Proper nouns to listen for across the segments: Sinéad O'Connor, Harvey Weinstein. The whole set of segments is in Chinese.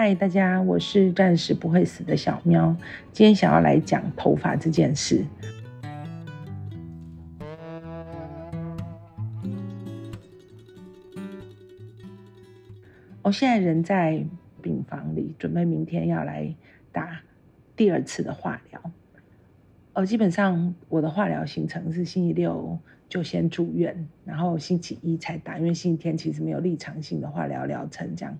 嗨，大家，我是暂时不会死的小喵。今天想要来讲头发这件事。我现在人在病房里，准备明天要来打第二次的化疗。基本上我的化疗行程是星期六就先住院，然后星期一才打，因为星期天其实没有立场性的化疗疗程这样。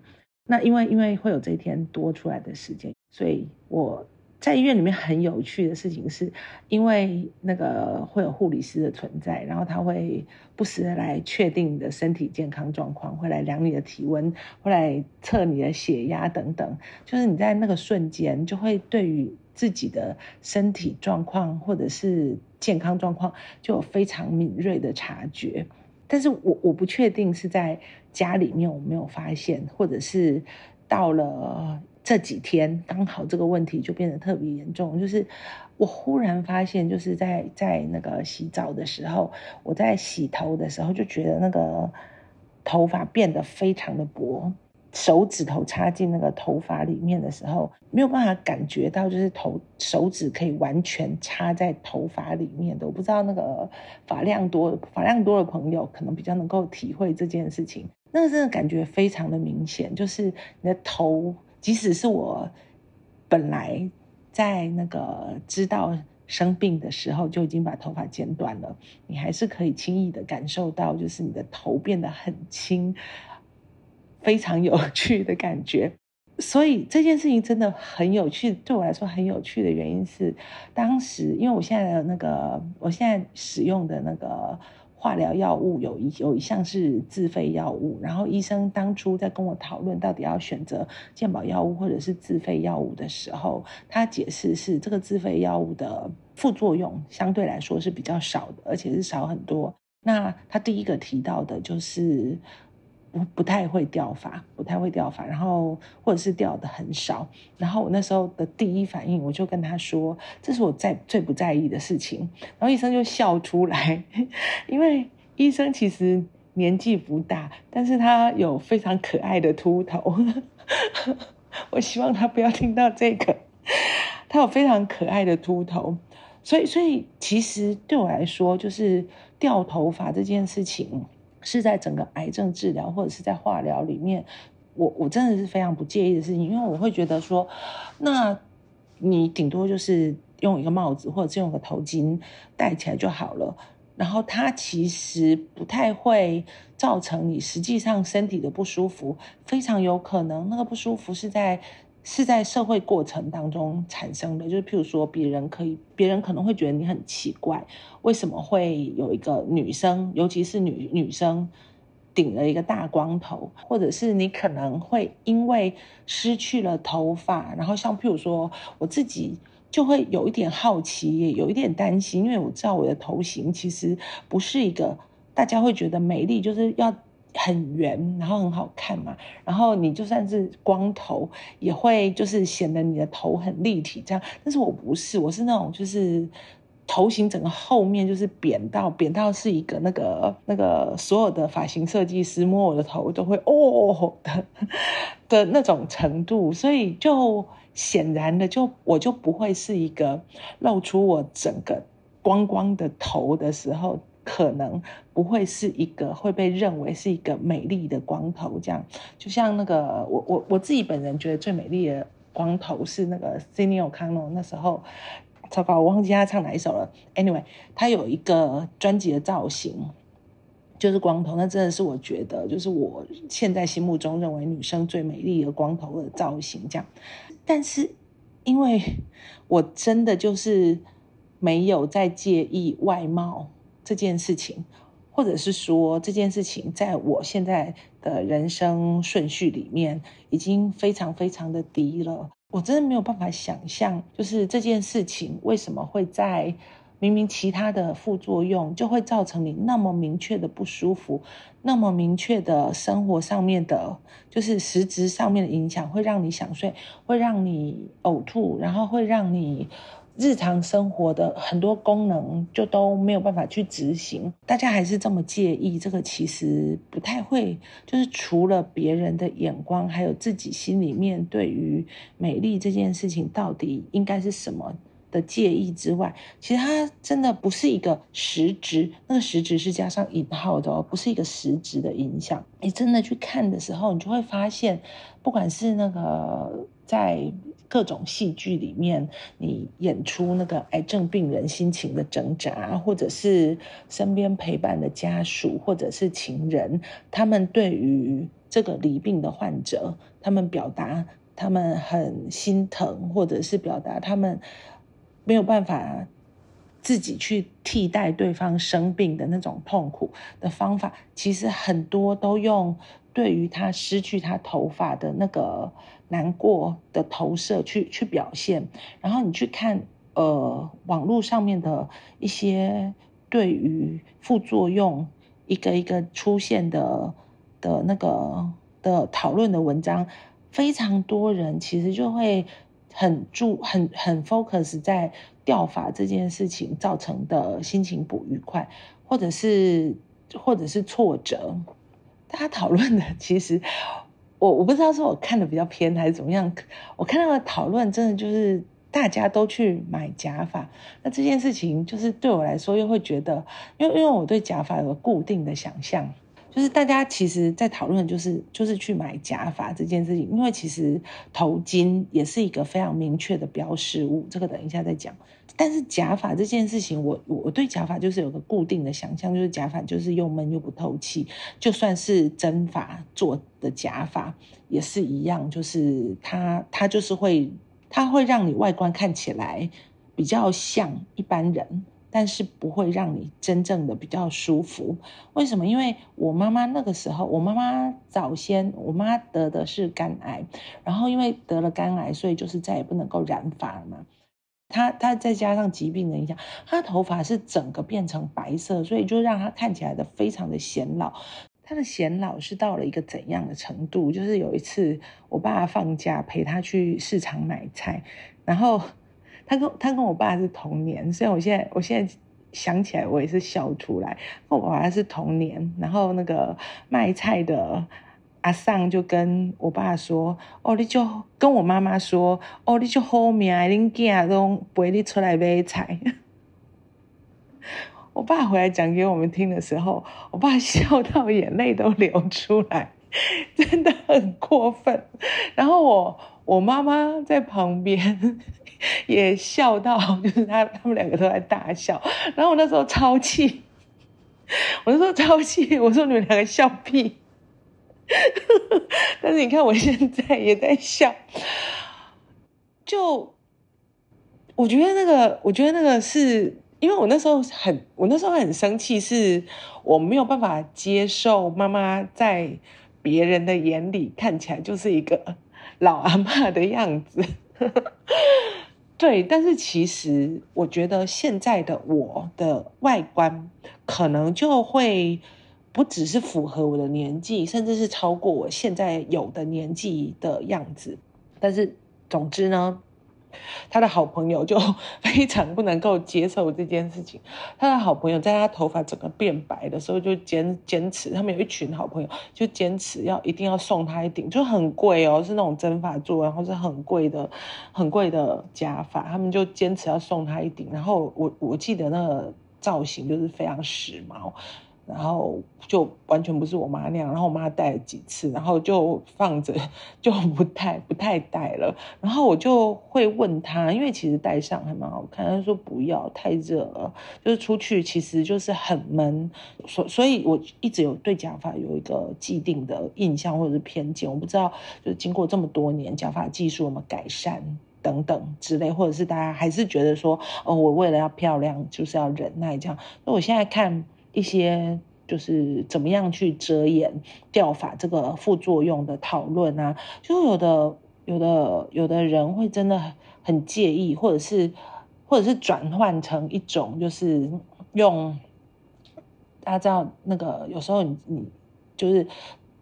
那因为会有这一天多出来的时间，所以我在医院里面很有趣的事情是，因为那个会有护理师的存在，然后他会不时的来确定你的身体健康状况，会来量你的体温，会来测你的血压等等，就是你在那个瞬间就会对于自己的身体状况或者是健康状况就有非常敏锐的察觉。但是我不确定是在家里面我没有发现，或者是到了这几天刚好这个问题就变得特别严重。就是我忽然发现，就是在那个洗澡的时候，我在洗头的时候就觉得那个头发变得非常的薄，手指头插进那个头发里面的时候，没有办法感觉到就是手指可以完全插在头发里面的。我不知道那个发量多的朋友可能比较能够体会这件事情。那个真的感觉非常的明显，就是你的头，即使是我本来在那个知道生病的时候就已经把头发剪短了，你还是可以轻易的感受到，就是你的头变得很轻，非常有趣的感觉。所以这件事情真的很有趣，对我来说很有趣的原因是，当时因为我现在使用的那个化疗药物有一项是自费药物，然后医生当初在跟我讨论到底要选择健保药物或者是自费药物的时候，他解释是这个自费药物的副作用相对来说是比较少的，而且是少很多。那他第一个提到的就是不太会掉发，然后或者是掉的很少。然后我那时候的第一反应，我就跟他说，这是我最不在意的事情。然后医生就笑出来，因为医生其实年纪不大，但是他有非常可爱的秃头。我希望他不要听到这个，他有非常可爱的秃头。所以其实对我来说，就是掉头发这件事情，是在整个癌症治疗或者是在化疗里面，我真的是非常不介意的事情。因为我会觉得说，那你顶多就是用一个帽子或者是用个头巾戴起来就好了，然后它其实不太会造成你实际上身体的不舒服，非常有可能那个不舒服是在社会过程当中产生的。就是譬如说别人可能会觉得你很奇怪，为什么会有一个女生，尤其是女生顶了一个大光头，或者是你可能会因为失去了头发，然后像譬如说我自己就会有一点好奇，也有一点担心，因为我知道我的头型其实不是一个大家会觉得美丽，就是要很圆然后很好看嘛，然后你就算是光头也会就是显得你的头很立体这样。但是我不是，我是那种就是头型整个后面就是扁到是一个那个所有的发型设计师摸我的头都会哦的那种程度。所以就显然的我就不会是一个露出我整个光光的头的时候，可能不会是一个会被认为是一个美丽的光头这样。就像那个我自己本人觉得最美丽的光头是那个 Sinéad O'Connor， 那时候糟糕我忘记他唱哪一首了， anyway 他有一个专辑的造型就是光头，那真的是我觉得就是我现在心目中认为女生最美丽的光头的造型这样。但是因为我真的就是没有在介意外貌这件事情，或者是说这件事情在我现在的人生顺序里面已经非常非常的低了。我真的没有办法想象，就是这件事情为什么会在明明其他的副作用就会造成你那么明确的不舒服，那么明确的生活上面的就是实质上面的影响，会让你想睡，会让你呕吐，然后会让你日常生活的很多功能就都没有办法去执行。大家还是这么介意，这个其实不太会，就是除了别人的眼光，还有自己心里面对于美丽这件事情到底应该是什么的介意之外，其实它真的不是一个实质，那个实质是加上引号的哦，不是一个实质的影响。你真的去看的时候，你就会发现，不管是那个在各种戏剧里面你演出那个癌症病人心情的挣扎，或者是身边陪伴的家属或者是情人，他们对于这个罹病的患者，他们表达他们很心疼，或者是表达他们没有办法自己去替代对方生病的那种痛苦的方法，其实很多都用对于他失去他头发的那个难过的投射去表现。然后你去看网络上面的一些对于副作用一个一个出现的那个的讨论的文章，非常多人其实就会很 focus 在掉发这件事情造成的心情不愉快，或者是挫折。大家讨论的其实我不知道是我看的比较偏还是怎么样，我看到的讨论真的就是大家都去买假发。那这件事情就是对我来说又会觉得，因为我对假发有个固定的想象，就是大家其实在讨论就是去买假发这件事情。因为其实头巾也是一个非常明确的标识物，这个等一下再讲。但是假发这件事情，我对假发就是有个固定的想象，就是假发就是又闷又不透气，就算是真发做的假发也是一样，就是它就是它会让你外观看起来比较像一般人，但是不会让你真正的比较舒服。为什么？因为我妈妈那个时候，我妈妈早先，我妈得的是肝癌，然后因为得了肝癌，所以就是再也不能够染发了嘛。她再加上疾病的影响，她的头发是整个变成白色，所以就让她看起来的非常的显老。她的显老是到了一个怎样的程度？就是有一次我爸放假陪她去市场买菜，然后他跟我爸是同年，所以我现在想起来我也是笑出来。跟我爸是同年，然后那个卖菜的阿桑就跟我爸说：“哦，你就跟我妈妈说，哦，你就好命，恁囝拢陪你出来买菜。”我爸回来讲给我们听的时候，我爸笑到眼泪都流出来，真的很过分。然后我妈妈在旁边也笑到，就是他们两个都在大笑。然后我那时候超气，我说你们两个笑屁。但是你看我现在也在笑，就我觉得那个是因为我那时候很生气，是我没有办法接受妈妈在别人的眼里看起来就是一个老阿嬷的样子。对，但是其实我觉得现在的我的外观可能就会不只是符合我的年纪，甚至是超过我现在有的年纪的样子。但是总之呢，他的好朋友就非常不能够接受这件事情。他的好朋友在他头发整个变白的时候就坚持，他们有一群好朋友就坚持一定要送他一顶，就很贵哦，是那种真发做，然后是很贵的假发，他们就坚持要送他一顶。然后我记得那个造型就是非常时髦，然后就完全不是我妈那样。然后我妈戴了几次，然后就放着就不太戴了。然后我就会问她，因为其实戴上还蛮好看，她说不要，太热了，就是出去其实就是很闷。所以我一直有对假发有一个既定的印象或者是偏见，我不知道就是经过这么多年假发技术有没有改善等等之类，或者是大家还是觉得说哦，我为了要漂亮就是要忍耐这样。所以我现在看一些就是怎么样去遮掩掉发这个副作用的讨论啊，就有的人会真的很介意，或者是或者是转换成一种就是用，大家知道那个有时候你就是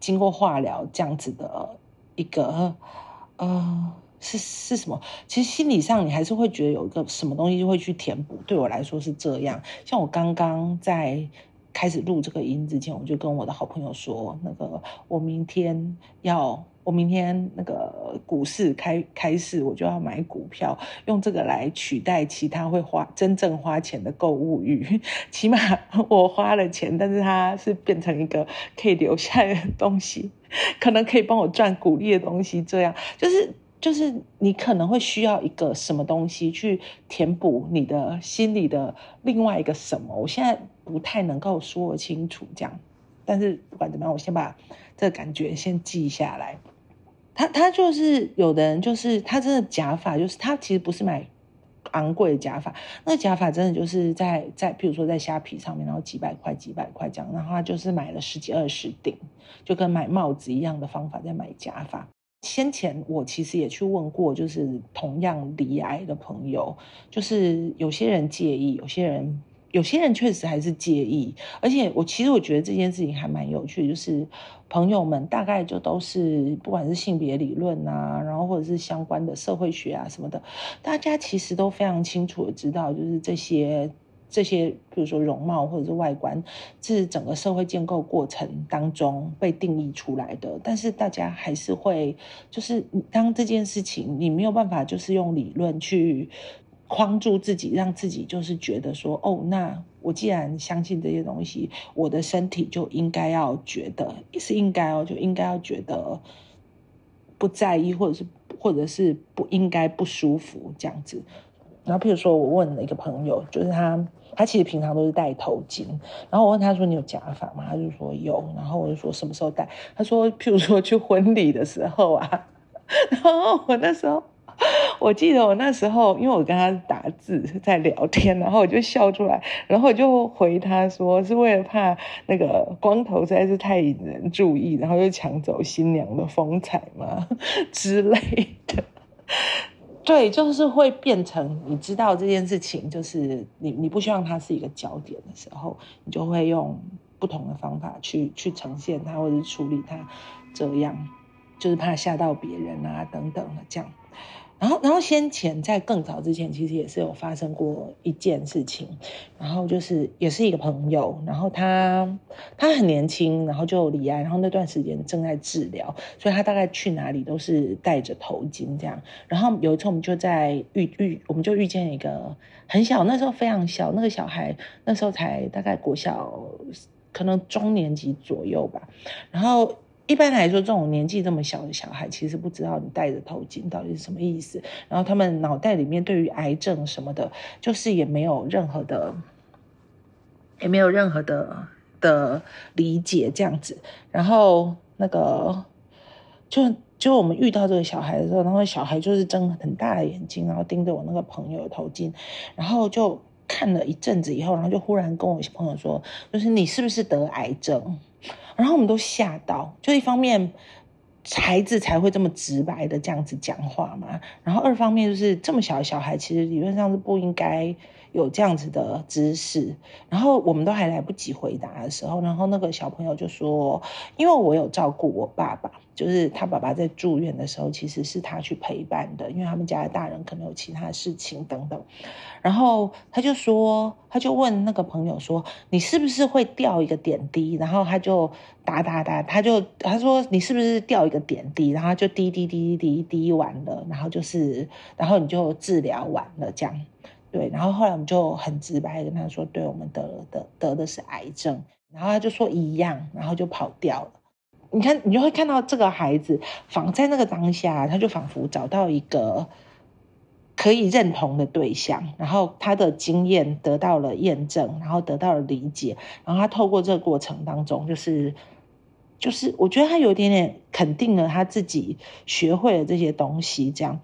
经过化疗这样子的一个是什么？其实心理上你还是会觉得有一个什么东西会去填补。对我来说是这样，像我刚刚在开始录这个音之前，我就跟我的好朋友说，那个我明天那个股市开市，我就要买股票，用这个来取代其他会真正花钱的购物欲。起码我花了钱，但是它是变成一个可以留下来的东西，可能可以帮我赚股利的东西。这样就是你可能会需要一个什么东西去填补你的心里的另外一个什么，我现在不太能够说清楚这样，但是不管怎么样，我先把这个感觉先记下来。他就是有的人就是他真的假发，就是他其实不是买昂贵的假发，那假发真的就是在譬如说在虾皮上面，然后几百块这样，然后他就是买了10几20顶，就跟买帽子一样的方法在买假发。先前我其实也去问过，就是同样罹癌的朋友，就是有些人介意，有些人确实还是介意。而且我觉得这件事情还蛮有趣的，就是朋友们大概就都是不管是性别理论啊，然后或者是相关的社会学啊什么的，大家其实都非常清楚的知道，就是这些比如说容貌或者是外观是整个社会建构过程当中被定义出来的，但是大家还是会就是当这件事情你没有办法就是用理论去框住自己，让自己就是觉得说，哦，那我既然相信这些东西，我的身体就应该要觉得是应该哦，就应该要觉得不在意，或者是不应该不舒服这样子。然后譬如说我问了一个朋友，就是他其实平常都是戴头巾，然后我问他说你有假发吗？他就说有，然后我就说什么时候戴？他说譬如说去婚礼的时候啊，然后我记得我那时候因为我跟他打字在聊天，然后我就笑出来，然后我就回他说是为了怕那个光头实在是太引人注意，然后又抢走新娘的风采嘛之类的。对，就是会变成你知道这件事情，就是你不希望它是一个焦点的时候，你就会用不同的方法去呈现它，或者是处理它，这样就是怕吓到别人啊等等的这样。然后先前在更早之前，其实也是有发生过一件事情，然后就是也是一个朋友，然后他很年轻，然后就罹癌，然后那段时间正在治疗，所以他大概去哪里都是戴着头巾这样。然后有一次我们就遇见一个很小，那时候非常小，那个小孩那时候才大概国小，可能中年级左右吧，然后。一般来说这种年纪这么小的小孩其实不知道你戴着头巾到底是什么意思，然后他们脑袋里面对于癌症什么的就是也没有任何的理解这样子。然后那个就我们遇到这个小孩的时候，然后小孩就是睁很大的眼睛，然后盯着我那个朋友的头巾，然后就看了一阵子以后，然后就忽然跟我朋友说，就是你是不是得癌症？然后我们都吓到，就一方面孩子才会这么直白的这样子讲话嘛，然后二方面就是这么小的小孩其实理论上是不应该有这样子的知识。然后我们都还来不及回答的时候，然后那个小朋友就说，因为我有照顾我爸爸，就是他爸爸在住院的时候其实是他去陪伴的，因为他们家的大人可能有其他事情等等。然后他就问那个朋友说，你是不是会掉一个点滴？然后他就他说你是不是掉一个点滴？然后就滴完了，然后你就治疗完了这样。对，然后后来我们就很直白跟他说，对，我们得的是癌症。然后他就说一样，然后就跑掉了。你看，你就会看到这个孩子在那个当下，他就仿佛找到一个可以认同的对象，然后他的经验得到了验证，然后得到了理解，然后他透过这个过程当中，就是我觉得他有点肯定了他自己学会了这些东西这样。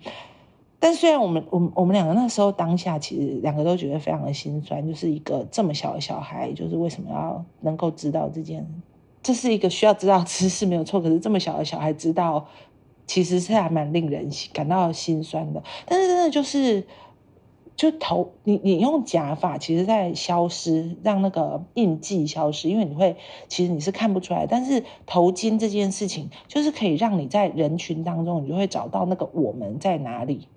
但虽然我们两个那时候当下其实两个都觉得非常的心酸，就是一个这么小的小孩，就是为什么要能够知道这是一个需要知道知识没有错，可是这么小的小孩知道其实是还蛮令人感到心酸的。但是真的就是就你用假发其实在消失，让那个印记消失，因为其实你是看不出来，但是头巾这件事情就是可以让你在人群当中，你就会找到那个我们在哪里。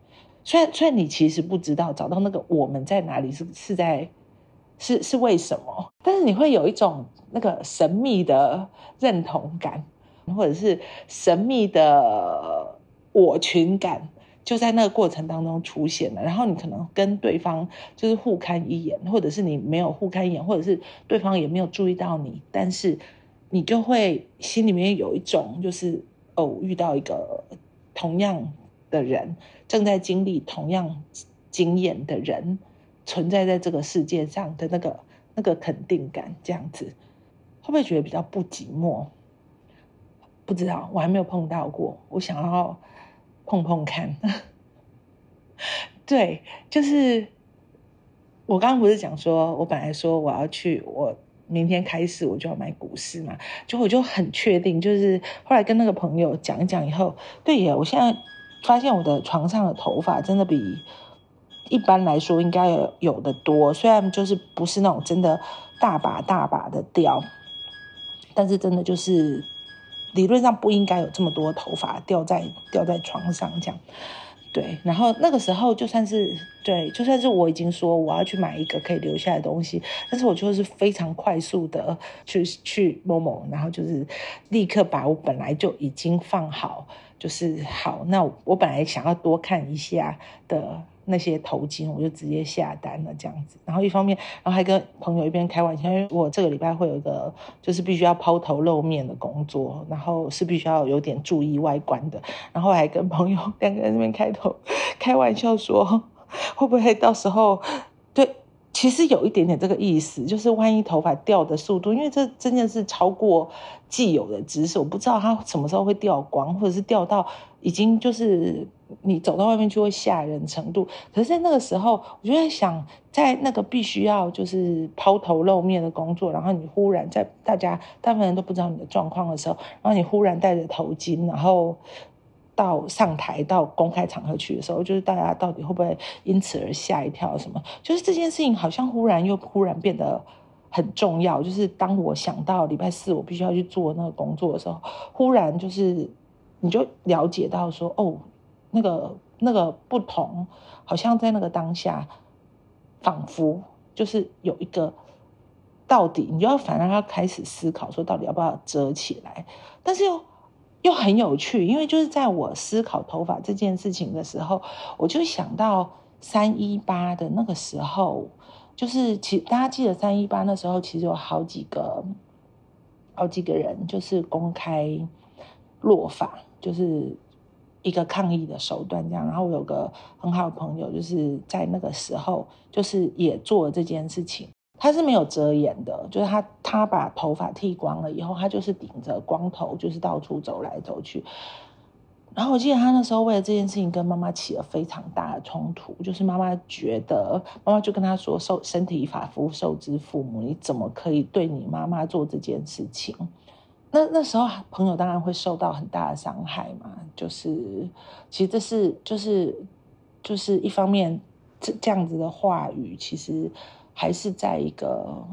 虽然你其实不知道找到那个我们在哪里是为什么，但是你会有一种那个神秘的认同感，或者是神秘的我群感，就在那个过程当中出现了。然后你可能跟对方就是互看一眼，或者是你没有互看一眼，或者是对方也没有注意到你，但是你就会心里面有一种就是遇到一个同样的人，正在经历同样经验的人存在在这个世界上的那个肯定感，这样子会不会觉得比较不寂寞？不知道，我还没有碰到过，我想要碰碰看。对，就是我刚刚不是讲说，我本来说我要去，我明天开始我就要买股市嘛，结果我就很确定，就是后来跟那个朋友讲一讲以后，对耶，我现在发现我的床上的头发真的比一般来说应该有的多，虽然就是不是那种真的大把大把的掉，但是真的就是理论上不应该有这么多头发掉在床上这样。对，然后那个时候就算是我已经说我要去买一个可以留下来的东西，但是我就是非常快速的去Momo，然后就是立刻把我本来就已经放好，就是好，那我本来想要多看一下的那些头巾，我就直接下单了这样子。然后一方面，然后还跟朋友一边开玩笑，因为我这个礼拜会有一个就是必须要抛头露面的工作，然后是必须要有点注意外观的，然后还跟朋友两个人那边开玩笑说，会不会到时候，对，其实有一点点这个意思，就是万一头发掉的速度，因为这真的是超过既有的知识，我不知道它什么时候会掉光，或者是掉到已经就是你走到外面去会吓人程度。可是在那个时候，我就在想，在那个必须要就是抛头露面的工作，然后你忽然在大部分人都不知道你的状况的时候，然后你忽然戴着头巾，然后到上台到公开场合去的时候，就是大家到底会不会因此而吓一跳什么，就是这件事情好像忽然变得很重要。就是当我想到礼拜四我必须要去做那个工作的时候，忽然就是你就了解到说，那个不同好像在那个当下仿佛就是有一个，到底你就要反而要开始思考说到底要不要遮起来，但是又很有趣，因为就是在我思考头发这件事情的时候，我就想到318的那个时候，就是大家记得318那时候，其实有好几个人就是公开落发，就是一个抗议的手段这样。然后我有个很好的朋友，就是在那个时候就是也做了这件事情。他是没有遮掩的，就是他把头发剃光了以后，他就是顶着光头就是到处走来走去。然后我记得他那时候为了这件事情跟妈妈起了非常大的冲突，就是妈妈就跟他说，身体发肤受之父母，你怎么可以对你妈妈做这件事情？那时候朋友当然会受到很大的伤害嘛，就是其实这是就是一方面这样子的话语，其实还是在一个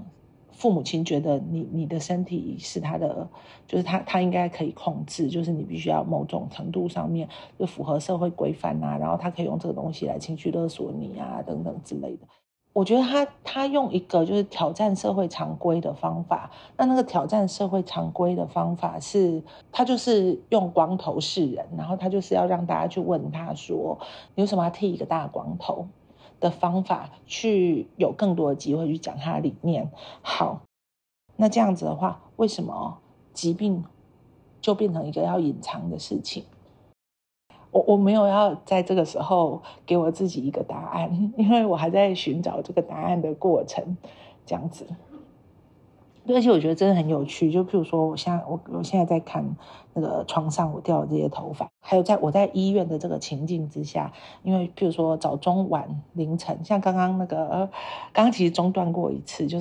父母亲觉得你的身体是他的，就是他应该可以控制，就是你必须要某种程度上面就符合社会规范啊，然后他可以用这个东西来情绪勒索你啊等等之类的。我觉得他用一个就是挑战社会常规的方法，那个挑战社会常规的方法是，他就是用光头示人，然后他就是要让大家去问他说，你为什么要剃一个大光头的方法，去有更多的机会去讲他的理念。好，那这样子的话，为什么疾病就变成一个要隐藏的事情？我没有要在这个时候给我自己一个答案，因为我还在寻找这个答案的过程，这样子。而且我觉得真的很有趣，就譬如说我现在在看那个床上我掉的这些头发，还有我在医院的这个情境之下，因为譬如说早中晚凌晨，像刚刚其实中断过一次，就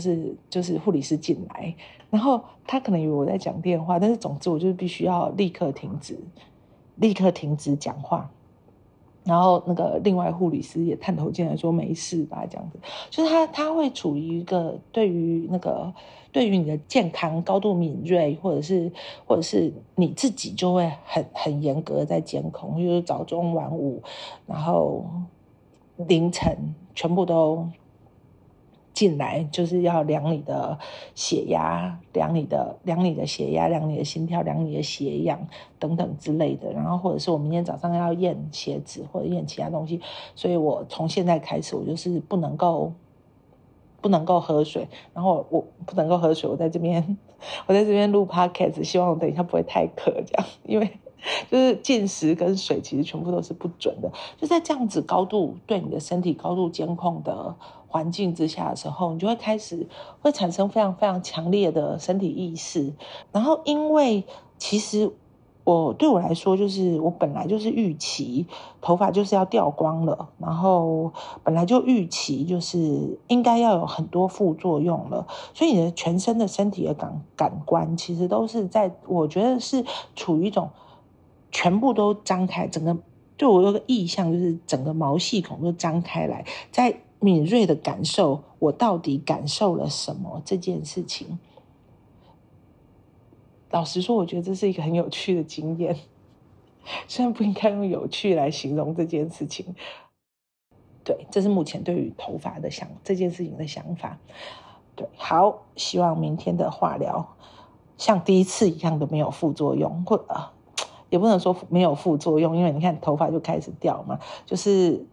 是护理师进来，然后他可能以为我在讲电话，但是总之我就是必须要立刻停止讲话，然后那个另外护理师也探头进来说没事吧，这样子，就是他会处于一个对于你的健康高度敏锐，或者是你自己就会很严格的在监控，就是早中晚午，然后凌晨全部都进来，就是要量你的血压，量你的血压，量你的心跳，量你的血氧等等之类的。然后或者是我明天早上要验血脂或者验其他东西，所以我从现在开始我就是不能够喝水，然后我不能够喝水，我在这边录 podcast， 希望我等一下不会太渴这样，因为就是进食跟水其实全部都是不准的。就在这样子高度对你的身体高度监控的环境之下的时候，你就会开始会产生非常非常强烈的身体意识。然后因为其实对我来说，就是我本来就是预期头发就是要掉光了，然后本来就预期就是应该要有很多副作用了，所以你的全身的身体的感官其实都是在，我觉得是处于一种全部都张开，整个对我有个意向，就是整个毛细孔都张开来，在敏锐的感受我到底感受了什么这件事情。老实说，我觉得这是一个很有趣的经验，虽然不应该用有趣来形容这件事情。对，这是目前对于头发的这件事情的想法。对，好，希望明天的化疗像第一次一样的没有副作用，或也不能说没有副作用，因为你看头发就开始掉嘛，就是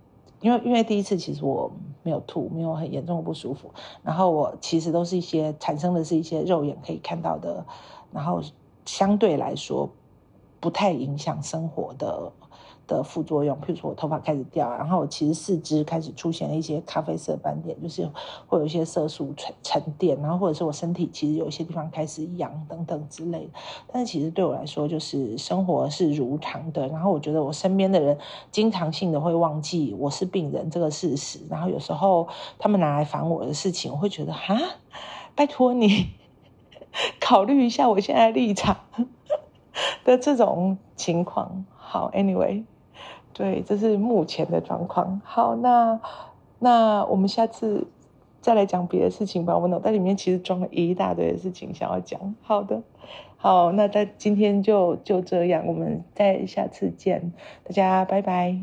因为第一次其实我没有吐，没有很严重的不舒服，然后我其实都是产生的是一些肉眼可以看到的，然后相对来说不太影响生活的副作用，譬如说我头发开始掉，然后我其实四肢开始出现了一些咖啡色斑点，就是会有一些色素沉淀，然后或者是我身体其实有一些地方开始痒等等之类的。但是其实对我来说，就是生活是如常的，然后我觉得我身边的人经常性的会忘记我是病人这个事实，然后有时候他们拿来烦我的事情，我会觉得哈，拜托你考虑一下我现在的立场的这种情况。好 anyway， 对，这是目前的状况。好，那我们下次再来讲别的事情吧，我脑袋里面其实装了一大堆的事情想要讲。好的，好，那在今天就这样，我们再下次见，大家拜拜。